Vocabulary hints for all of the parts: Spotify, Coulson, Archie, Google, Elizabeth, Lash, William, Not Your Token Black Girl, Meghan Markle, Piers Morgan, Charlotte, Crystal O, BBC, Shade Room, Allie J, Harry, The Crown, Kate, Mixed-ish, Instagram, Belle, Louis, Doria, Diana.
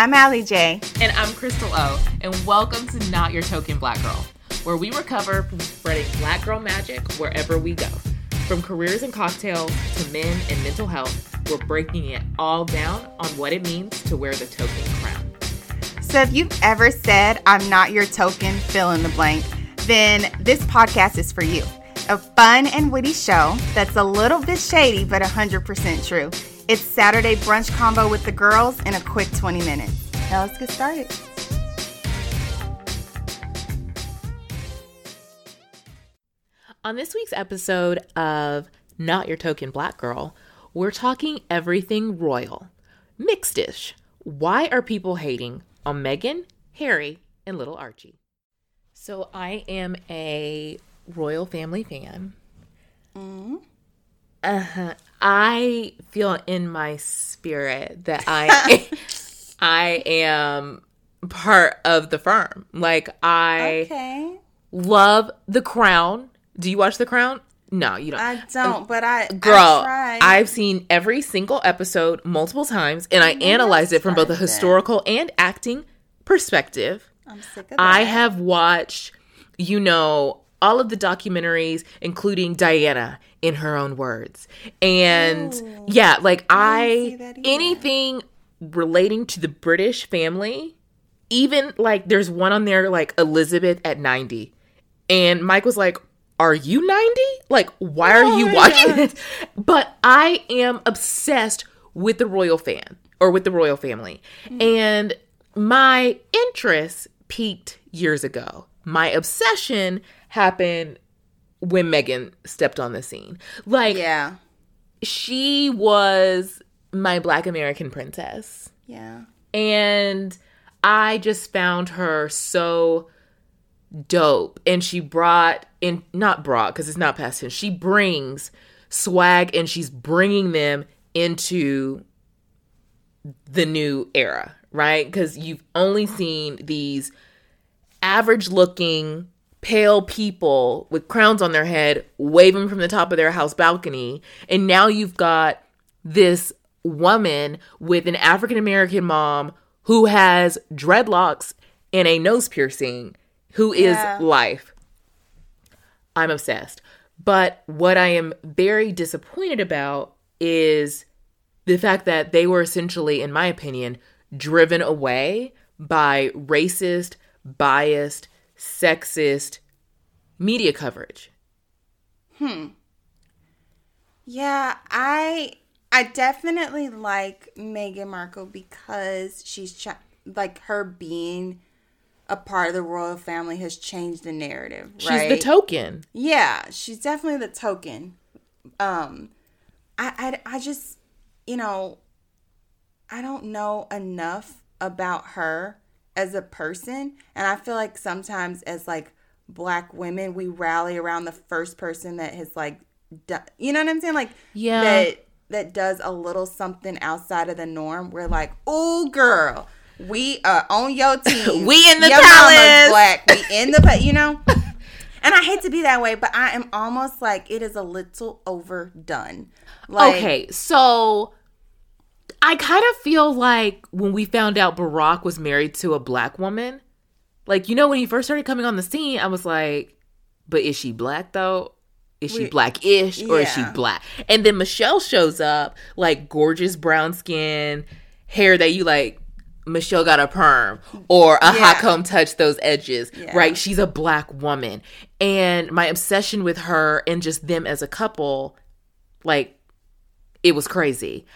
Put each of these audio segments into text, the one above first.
I'm Allie J. And I'm Crystal O. And welcome to Not Your Token Black Girl, where we recover from spreading black girl magic wherever we go. From careers and cocktails to men and mental health, we're breaking it all down on what it means to wear the token crown. So if you've ever said, I'm not your token, fill in the blank, then this podcast is for you. A fun and witty show that's a little bit shady, but 100% true. It's Saturday brunch combo with the girls in a quick 20 minutes. Now let's get started. On this week's episode of Not Your Token Black Girl, we're talking everything royal. Mixed-ish. Why are people hating on Meghan, Harry, and little Archie? So I am a royal family fan. Mm. Uh-huh. I feel in my spirit that I am part of the firm. Like, I love The Crown. Do you watch The Crown? No, you don't. I don't, but I try. I've seen every single episode multiple times, and I analyze it from both a historical and acting perspective. I'm sick of that. I have watched, all of the documentaries, including Diana in her own words. And anything relating to the British family, even like there's one on there like Elizabeth at 90. And Mike was like, are you 90? Like, why are you watching this? But I am obsessed with the royal fan or with the royal family. Mm-hmm. And my interest peaked years ago. My obsession happened when Meghan stepped on the scene. She was my Black American princess. Yeah. And I just found her so dope. And she because it's not past tense. She brings swag and she's bringing them into the new era, right? Because you've only seen these average looking pale people with crowns on their head waving from the top of their house balcony. And now you've got this woman with an African-American mom who has dreadlocks and a nose piercing who is life. I'm obsessed. But what I am very disappointed about is the fact that they were essentially, in my opinion, driven away by racist, biased, sexist media coverage. Yeah, I definitely like Meghan Markle because she's her being a part of the royal family has changed the narrative, right? She's the token. Yeah, she's definitely the token. I just, I don't know enough about her as a person, and I feel like sometimes as like Black women, we rally around the first person that has like, you know what I'm saying? Like, yeah, that does a little something outside of the norm. We're like, oh girl, we are on your team. We in the your palace. Mama's Black. We in the, And I hate to be that way, but I am almost like it is a little overdone. Like, okay, so I kind of feel like when we found out Barack was married to a Black woman, like, when he first started coming on the scene, I was like, but is she Black though? Is she Black-ish or is she Black? And then Michelle shows up, like, gorgeous brown skin, hair that you like, Michelle got a perm or a hot comb touched those edges, right? She's a black woman. And my obsession with her and just them as a couple, like, it was crazy.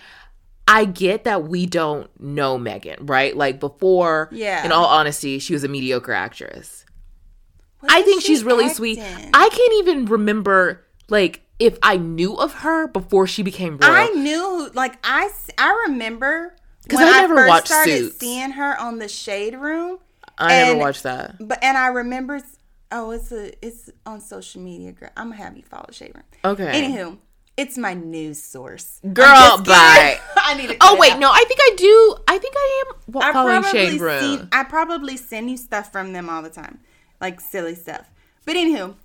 I get that we don't know Meghan, right? Like, before, in all honesty, she was a mediocre actress. What I think she's really sweet. I can't even remember, like, if I knew of her before she became real. I knew, like, I remember... Because I first started seeing her on the Shade Room. I never watched that. And I remember, it's on social media, girl. I'm going to have you follow Shade Room. Okay. Anywho, it's my news source. Girl, bye. I need to no, I think I do. I think I am following Shade Room. I probably send you stuff from them all the time. Like silly stuff. But anywho,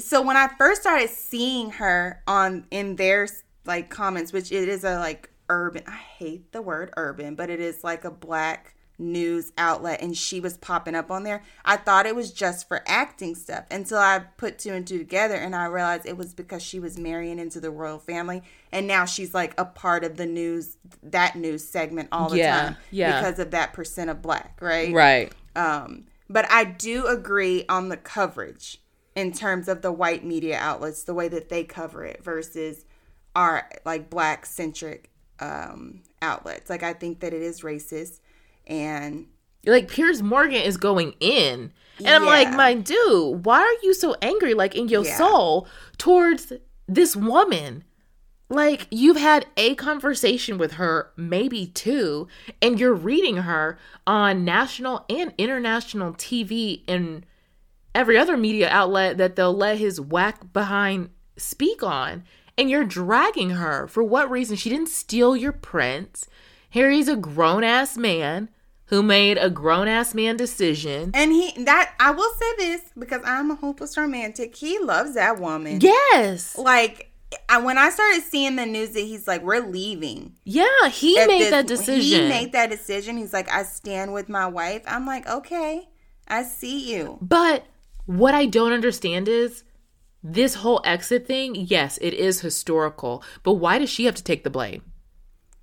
so when I first started seeing her in their like comments, which it is a like, urban, I hate the word urban, but it is like a black news outlet, and she was popping up on there. I thought it was just for acting stuff until I put two and two together, and I realized it was because she was marrying into the royal family, and now she's like a part of the news, that news segment all the time because of that percent of black, right? Right. But I do agree on the coverage in terms of the white media outlets, the way that they cover it versus our like black centric outlets. Like, I think that it is racist, and like Piers Morgan is going in, and I'm like, my dude, why are you so angry, like in your soul, towards this woman? Like, you've had a conversation with her, maybe two, and you're reading her on national and international TV and every other media outlet that they'll let his whack behind speak on. And you're dragging her. For what reason? She didn't steal your prince. Harry's a grown-ass man who made a grown-ass man decision. And I will say this, because I'm a hopeless romantic, he loves that woman. Yes. Like, when I started seeing the news that he's like, we're leaving. Yeah, he made that decision. He's like, I stand with my wife. I'm like, okay, I see you. But what I don't understand is, this whole exit thing, yes, it is historical, but why does she have to take the blame?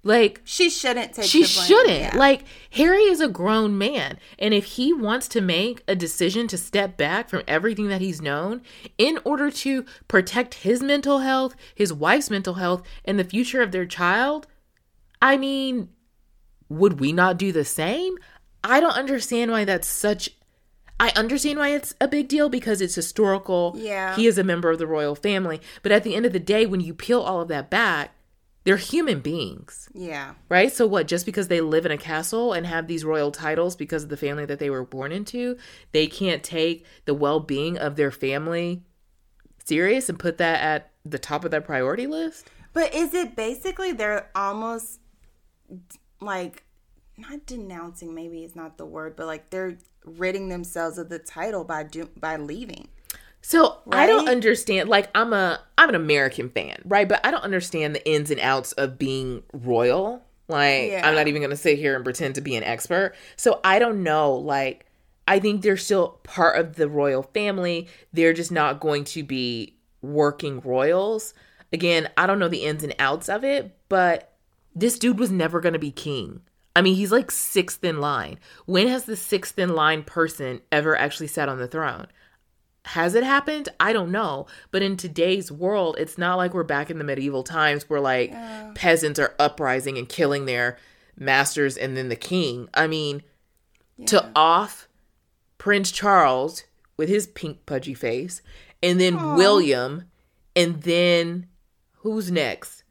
Like, she shouldn't take the blame. She shouldn't. Yeah. Like, Harry is a grown man, and if he wants to make a decision to step back from everything that he's known in order to protect his mental health, his wife's mental health, and the future of their child, I mean, would we not do the same? I don't understand why that's such a... I understand why it's a big deal because it's historical. Yeah. He is a member of the royal family. But at the end of the day, when you peel all of that back, they're human beings. Yeah. Right? So what, just because they live in a castle and have these royal titles because of the family that they were born into, they can't take the well-being of their family serious and put that at the top of their priority list? But is it basically they're almost like... not denouncing, maybe is not the word, but like they're ridding themselves of the title by leaving. So right? I don't understand. Like, I'm an American fan, right? But I don't understand the ins and outs of being royal. Like, I'm not even going to sit here and pretend to be an expert. So I don't know. Like, I think they're still part of the royal family. They're just not going to be working royals. Again, I don't know the ins and outs of it, but this dude was never going to be king. I mean, he's like sixth in line. When has the sixth in line person ever actually sat on the throne? Has it happened? I don't know. But in today's world, it's not like we're back in the medieval times where like peasants are uprising and killing their masters and then the king. I mean, to off Prince Charles with his pink pudgy face and then William and then who's next?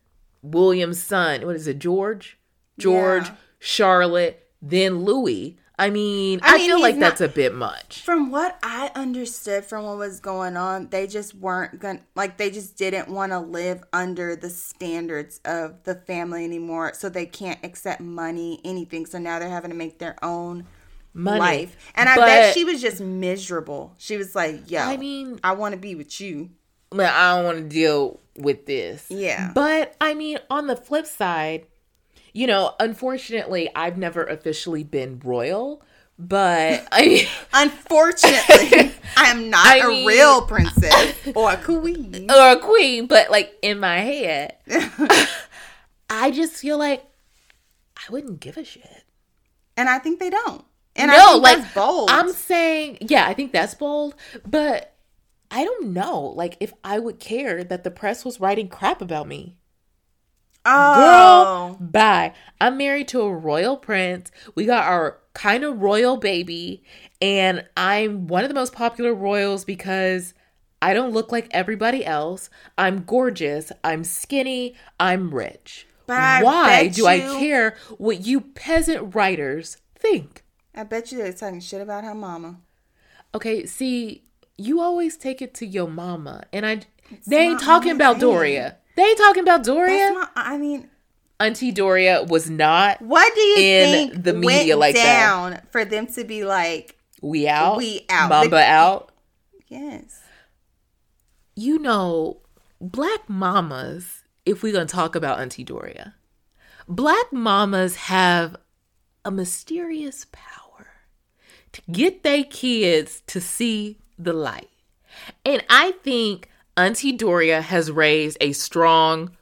William's son. What is it? George. Yeah. Charlotte, then Louis. I mean, I feel like that's a bit much. From what I understood from what was going on, they just they just didn't want to live under the standards of the family anymore, so they can't accept money, anything. So now they're having to make their own life. And I bet she was just miserable. She was like, yo, I mean, I want to be with you. But I don't want to deal with this. Yeah. But, I mean, on the flip side, you know, unfortunately, I've never officially been royal, but unfortunately, I am not real princess or a queen. Or a queen, but like in my head, I just feel like I wouldn't give a shit. And I think they don't. And no, I think that's bold. I'm saying, yeah, I think that's bold. But I don't know, like, if I would care that the press was writing crap about me. Oh. Girl, bye. I'm married to a royal prince. We got our kind of royal baby. And I'm one of the most popular royals because I don't look like everybody else. I'm gorgeous. I'm skinny. I'm rich. But why do I care what you peasant writers think? I bet you they're talking shit about her mama. Okay, see, you always take it to your mama. And they ain't talking about Doria. They ain't talking about Doria. That's not, I mean, Auntie Doria was not. What do you think in the media went like down that for them to be like, we out, Mamba like, out? Yes. You know, Black mamas, if we're gonna talk about Auntie Doria, Black mamas have a mysterious power to get their kids to see the light, and I think Auntie Doria has raised a strong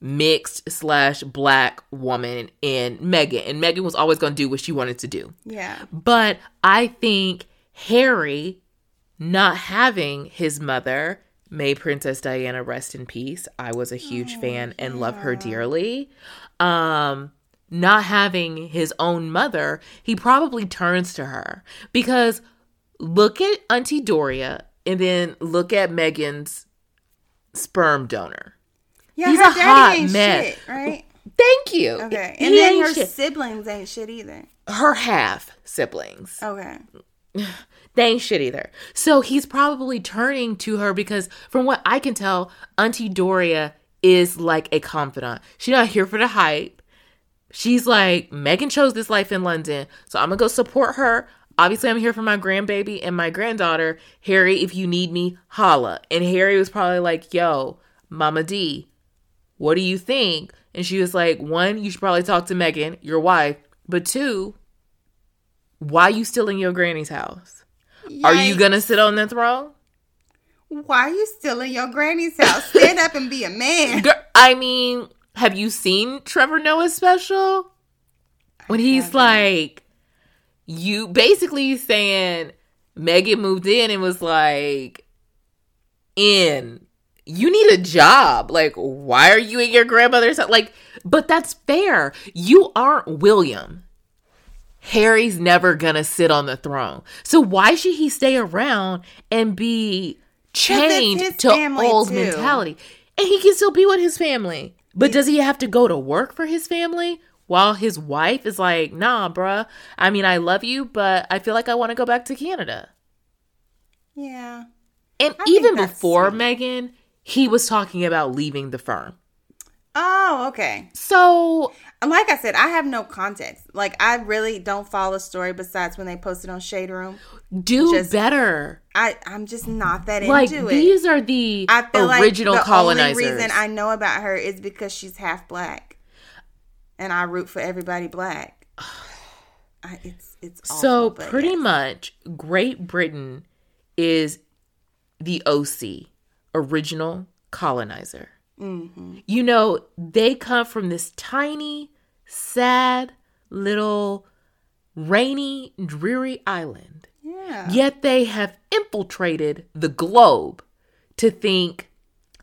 mixed/Black woman in Meghan, and Meghan was always going to do what she wanted to do. Yeah, but I think Harry not having his mother, may Princess Diana rest in peace. I was a huge fan and love her dearly. Not having his own mother, he probably turns to her. Because look at Auntie Doria and then look at Meghan's sperm donor. Yeah, he's her daddy ain't shit, right? Thank you. Okay. And then her siblings ain't shit either. Her half siblings. Okay. They ain't shit either. So he's probably turning to her because from what I can tell, Auntie Doria is like a confidant. She's not here for the hype. She's like, Meghan chose this life in London, so I'm going to go support her. Obviously, I'm here for my grandbaby and my granddaughter. Harry, if you need me, holla. And Harry was probably like, yo, Mama D, what do you think? And she was like, one, you should probably talk to Meghan, your wife. But two, why you still in your granny's house? Yikes. Are you going to sit on the throne? Why are you still in your granny's house? Stand up and be a man. Girl, I mean, have you seen Trevor Noah's special? When he's like, you basically saying Meghan moved in and was like, you need a job. Like, why are you in your grandmother's house? Like, but that's fair. You aren't William. Harry's never gonna sit on the throne. So why should he stay around and be chained to old mentality? And he can still be with his family. But does he have to go to work for his family while his wife is like, nah, bruh. I mean, I love you, but I feel like I want to go back to Canada. Yeah. And even before Meghan, he was talking about leaving the firm. Oh, okay. So, like I said, I have no context. Like, I really don't follow the story besides when they posted on Shade Room. Do better. I'm just not that into it. Like, these are the original colonizers. The only reason I know about her is because she's half Black. And I root for everybody Black. It's awful. So, pretty much, Great Britain is the OC, original colonizer. Mm-hmm. You know, they come from this tiny, sad, little, rainy, dreary island. Yeah. Yet they have infiltrated the globe to think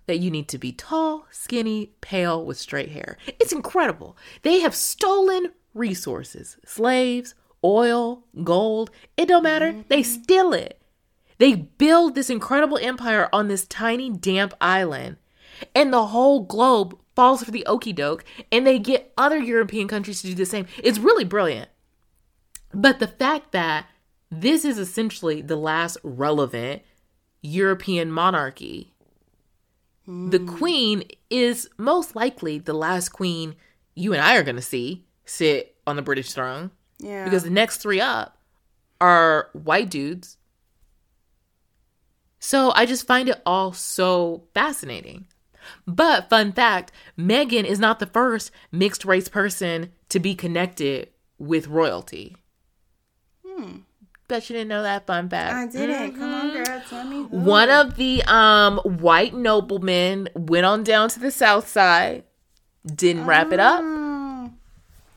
that you need to be tall, skinny, pale, with straight hair. It's incredible. They have stolen resources, slaves, oil, gold. It don't matter. Mm-hmm. They steal it. They build this incredible empire on this tiny, damp island. And the whole globe falls for the okie doke, and they get other European countries to do the same. It's really brilliant. But the fact that this is essentially the last relevant European monarchy, the queen is most likely the last queen you and I are going to see sit on the British throne. Yeah. Because the next three up are white dudes. So I just find it all so fascinating. But fun fact, Meghan is not the first mixed race person to be connected with royalty. Bet you didn't know that fun fact. I didn't. Mm-hmm. Come on, girl. Tell me. One of the white noblemen went on down to the south side, didn't wrap it up.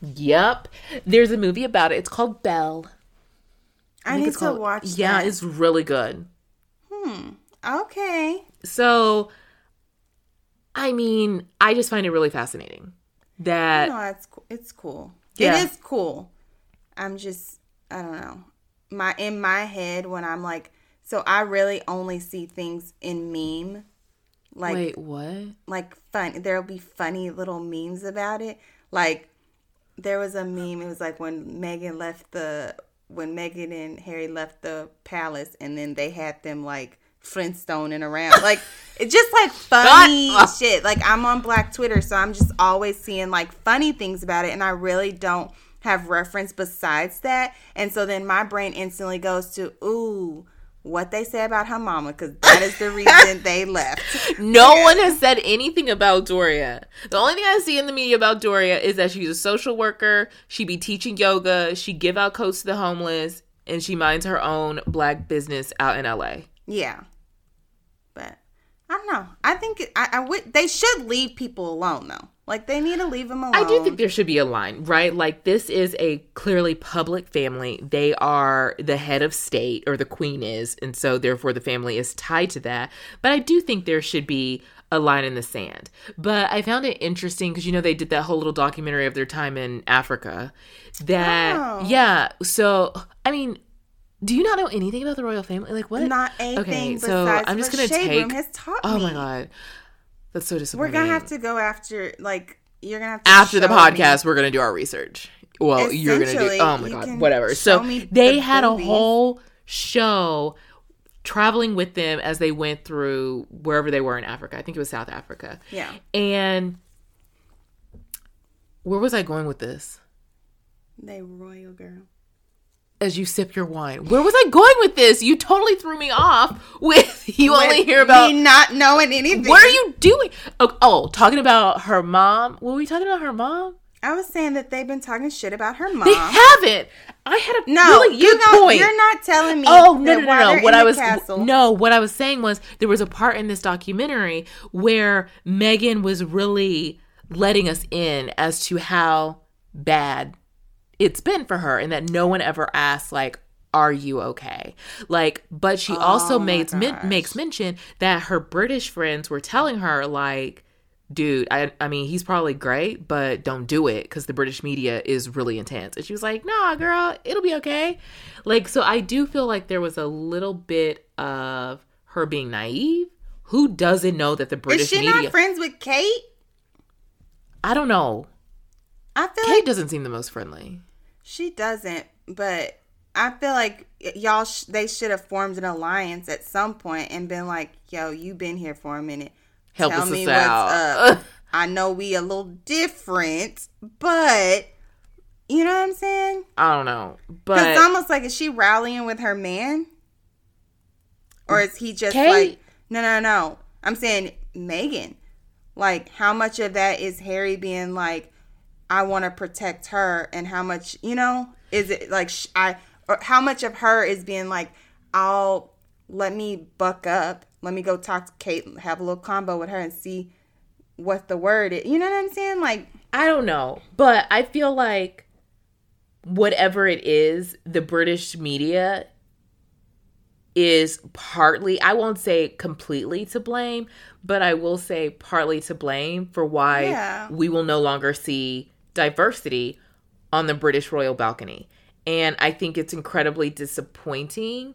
Yep. There's a movie about it. It's called Belle. I need to watch that. Yeah, it's really good. Okay. So, I mean, I just find it really fascinating that... No, it's cool. Yeah. It is cool. I'm just, I don't know. In my head, when I'm like... So, I really only see things in meme. Like, wait, what? Like, fun. There'll be funny little memes about it. Like, there was a meme. It was like when Meghan and Harry left the palace, and then they had them like friendstoning around. Like, it's just like funny shit. Like, I'm on Black Twitter, so I'm just always seeing like funny things about it, and I really don't have reference besides that. And so then my brain instantly goes to, ooh, what they say about her mama, because that is the reason they left. No one has said anything about Doria. The only thing I see in the media about Doria is that she's a social worker, she be teaching yoga, she give out coats to the homeless, and she minds her own black business out in LA. Yeah. But I don't know. I think they should leave people alone, though. Like, they need to leave them alone. I do think there should be a line, right? Like, this is a clearly public family. They are the head of state, or the queen is, and so therefore the family is tied to that. But I do think there should be a line in the sand. But I found it interesting because, you know, they did that whole little documentary of their time in Africa. Yeah. So, I mean, do you not know anything about the royal family? Like, what? Not anything. Okay, so I'm just going to take... Shade Room has taught me. Oh, my God. That's so disappointing. We're going to have to go after, like, you're going to have to after the podcast, we're going to do our research. Well, you're going to do, oh my God, whatever. So they had a whole show traveling with them as they went through wherever they were in Africa. I think it was South Africa. Yeah. And where was I going with this? They royal girl. As you sip your wine. Where was I going with this? You totally threw me off with you only hear about... me not knowing anything. What are you doing? Oh, talking about her mom. Were we talking about her mom? I was saying that they've been talking shit about her mom. They haven't. I had a really good point. You're not telling me. Oh, no. What I was saying was there was a part in this documentary where Meghan was really letting us in as to how bad it's been for her, and that no one ever asks, like, are you okay? Like, but she also makes mention that her British friends were telling her, like, dude, I mean, he's probably great, but don't do it because the British media is really intense. And she was like, nah, girl, it'll be okay. Like, so I do feel like there was a little bit of her being naive. Who doesn't know that the British media... Is she not friends with Kate? I don't know. I feel Kate doesn't seem the most friendly. She doesn't, but I feel like y'all, they should have formed an alliance at some point and been like, yo, you've been here for a minute. Help us out. Tell me what's up. I know we a little different, but you know what I'm saying? I don't know. But it's almost like, is she rallying with her man? Or is he just Kate? Like, no. I'm saying Meghan. Like, how much of that is Harry being like, I want to protect her, and how much, you know, is it like how much of her is being like, let me buck up, let me go talk to Kate, have a little combo with her and see what the word is. You know what I'm saying? Like, I don't know, but I feel like whatever it is, the British media is partly, I won't say completely to blame, but I will say partly to blame for why we will no longer see diversity on the British royal balcony. And I think it's incredibly disappointing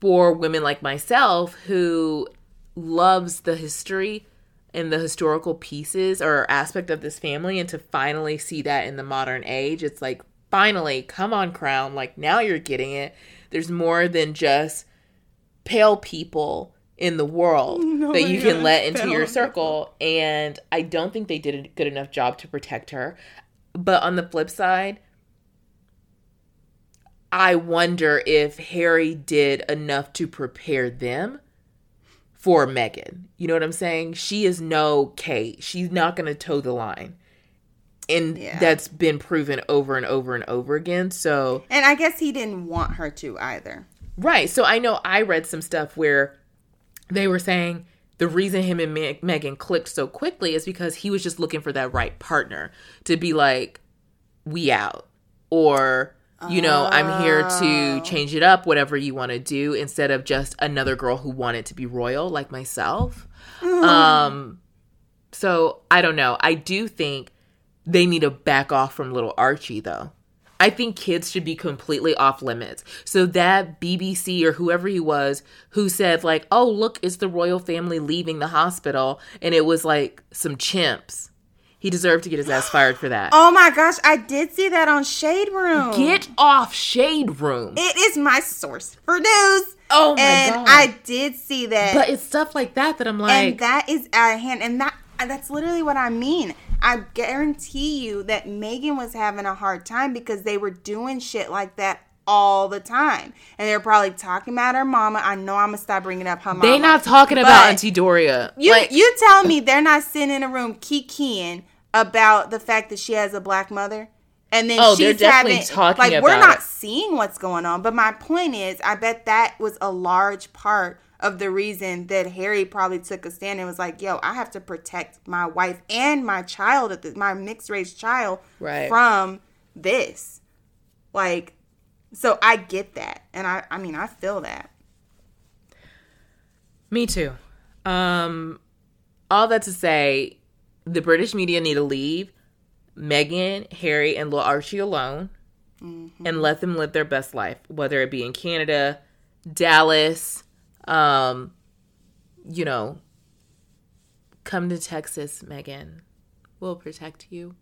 for women like myself who loves the history and the historical pieces or aspect of this family, and to finally see that in the modern age. It's like, finally, come on, Crown. Like, now you're getting it. There's more than just pale people in the world that you can let into your circle. And I don't think they did a good enough job to protect her. But on the flip side, I wonder if Harry did enough to prepare them for Meghan. You know what I'm saying? She is no Kate. She's not going to toe the line. And that's been proven over and over and over again. So, and I guess he didn't want her to either. Right. So I know I read some stuff where they were saying the reason him and Meghan clicked so quickly is because he was just looking for that right partner to be like, we out, or, you know, I'm here to change it up, whatever you want to do, instead of just another girl who wanted to be royal like myself. Mm-hmm. So I don't know. I do think they need to back off from little Archie, though. I think kids should be completely off limits. So that BBC or whoever he was who said like, oh, look, it's the royal family leaving the hospital. And it was like some chimps. He deserved to get his ass fired for that. Oh my gosh, I did see that on Shade Room. Get off Shade Room. It is my source for news. Oh my God. And I did see that. But it's stuff like that that I'm like. And that is out of hand. And that's literally what I mean. I guarantee you that Meghan was having a hard time because they were doing shit like that all the time. And they're probably talking about her mama. I know I'm going to stop bringing up her mama. They're not talking about Auntie Doria. You tell me they're not sitting in a room kikiing about the fact that she has a black mother. And then she's definitely talking about it. Like, we're not seeing what's going on. But my point is, I bet that was a large part of the reason that Harry probably took a stand and was like, yo, I have to protect my wife and my child, my mixed-race child, right, from this. Like, so I get that. And I mean, I feel that. Me too. All that to say, the British media need to leave Meghan, Harry, and Lil Archie alone, mm-hmm, and let them live their best life, whether it be in Canada, Dallas, you know, come to Texas, Meghan. We'll protect you.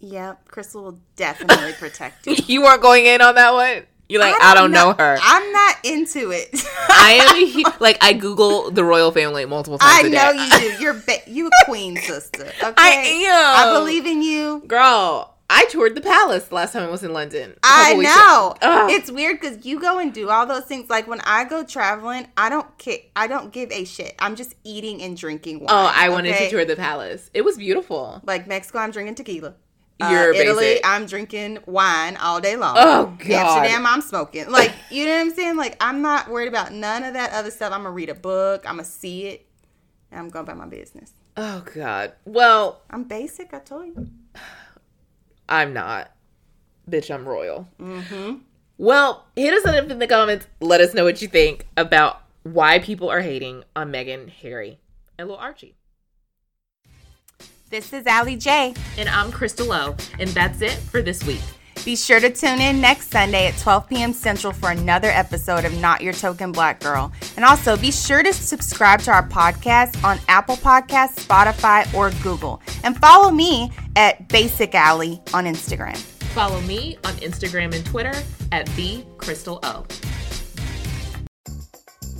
Yeah, Crystal will definitely protect you. You weren't going in on that one? You're like, I don't know her. I'm not into it. I Google the royal family multiple times a day. I know you do. You're a queen, sister. Okay? I am. I believe in you. Girl, I toured the palace last time I was in London. I know. It's weird because you go and do all those things. Like, when I go traveling, I don't give a shit. I'm just eating and drinking wine. Oh, I wanted to tour the palace. It was beautiful. Like, Mexico, I'm drinking tequila. Italy, basic. I'm drinking wine all day long. Oh, God. Amsterdam, I'm smoking. Like, you know what I'm saying? Like, I'm not worried about none of that other stuff. I'm going to read a book. I'm going to see it. And I'm going about my business. Oh, God. Well. I'm basic, I told you. I'm not. Bitch, I'm royal. Mm-hmm. Well, hit us up in the comments. Let us know what you think about why people are hating on Meghan, Harry, and Lil Archie. This is Allie J. And I'm Crystal O. And that's it for this week. Be sure to tune in next Sunday at 12 p.m. Central for another episode of Not Your Token Black Girl. And also be sure to subscribe to our podcast on Apple Podcasts, Spotify, or Google. And follow me at Basic Allie on Instagram. Follow me on Instagram and Twitter at The Crystal O.